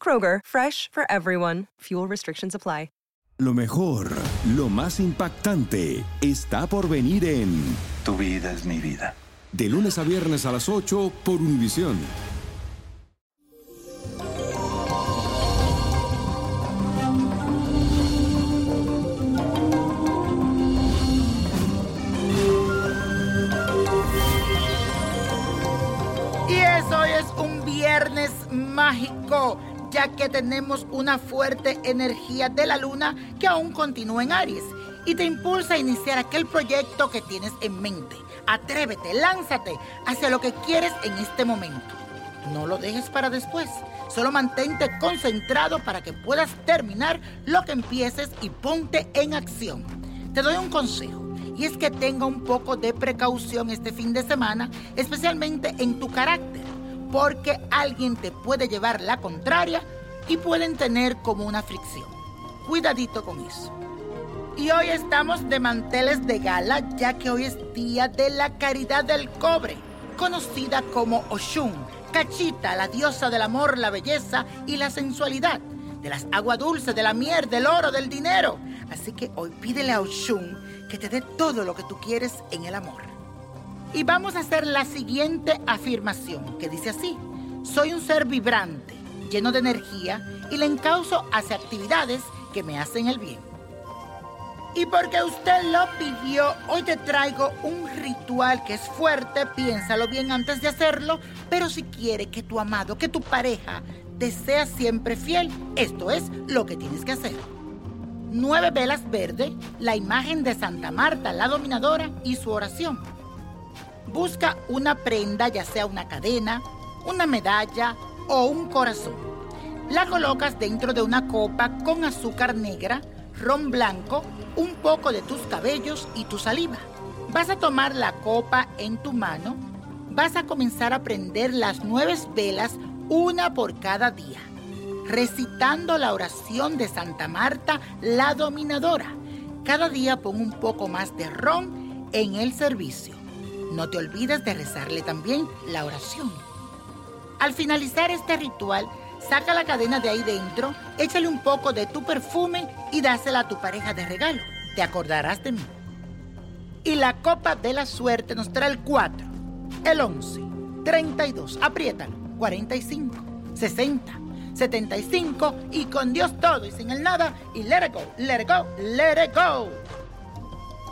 Kroger, fresh for everyone. Fuel restrictions apply. Lo mejor, lo más impactante, está por venir en Tu vida es mi vida. De lunes a viernes a las 8 por Univision. Y eso es un viernes mágico, ya que tenemos una fuerte energía de la luna que aún continúa en Aries y te impulsa a iniciar aquel proyecto que tienes en mente. Atrévete, lánzate hacia lo que quieres en este momento. No lo dejes para después. Solo mantente concentrado para que puedas terminar lo que empieces y ponte en acción. Te doy un consejo, y es que tenga un poco de precaución este fin de semana, especialmente en tu carácter, porque alguien te puede llevar la contraria y pueden tener como una fricción. Cuidadito con eso. Y hoy estamos de manteles de gala, ya que hoy es Día de la Caridad del Cobre, conocida como Oshun, Cachita, la diosa del amor, la belleza y la sensualidad, de las aguas dulces, de la miel, del oro, del dinero. Así que hoy pídele a Oshun que te dé todo lo que tú quieres en el amor. Y vamos a hacer la siguiente afirmación, que dice así: soy un ser vibrante, lleno de energía, y le encauzo hacia actividades que me hacen el bien. Y porque usted lo pidió, hoy te traigo un ritual que es fuerte. Piénsalo bien antes de hacerlo, pero si quiere que tu amado, que tu pareja, te sea siempre fiel, esto es lo que tienes que hacer. 9 velas verdes, la imagen de Santa Marta, la dominadora, y su oración. Busca una prenda, ya sea una cadena, una medalla o un corazón. La colocas dentro de una copa con azúcar negra, ron blanco, un poco de tus cabellos y tu saliva. Vas a tomar la copa en tu mano. Vas a comenzar a prender las 9 velas, una por cada día, recitando la oración de Santa Marta, la dominadora. Cada día pon un poco más de ron en el servicio. No te olvides de rezarle también la oración. Al finalizar este ritual, saca la cadena de ahí dentro, échale un poco de tu perfume y dásela a tu pareja de regalo. Te acordarás de mí. Y la copa de la suerte nos trae el 4, el 11, 32, apriétalo, 45, 60, 75 y con Dios todo y sin el nada y let it go, let it go, let it go.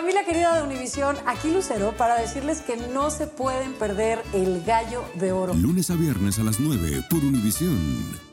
Familia querida de Univisión, aquí Lucero para decirles que no se pueden perder el Gallo de Oro. Lunes a viernes a las 9 por Univisión.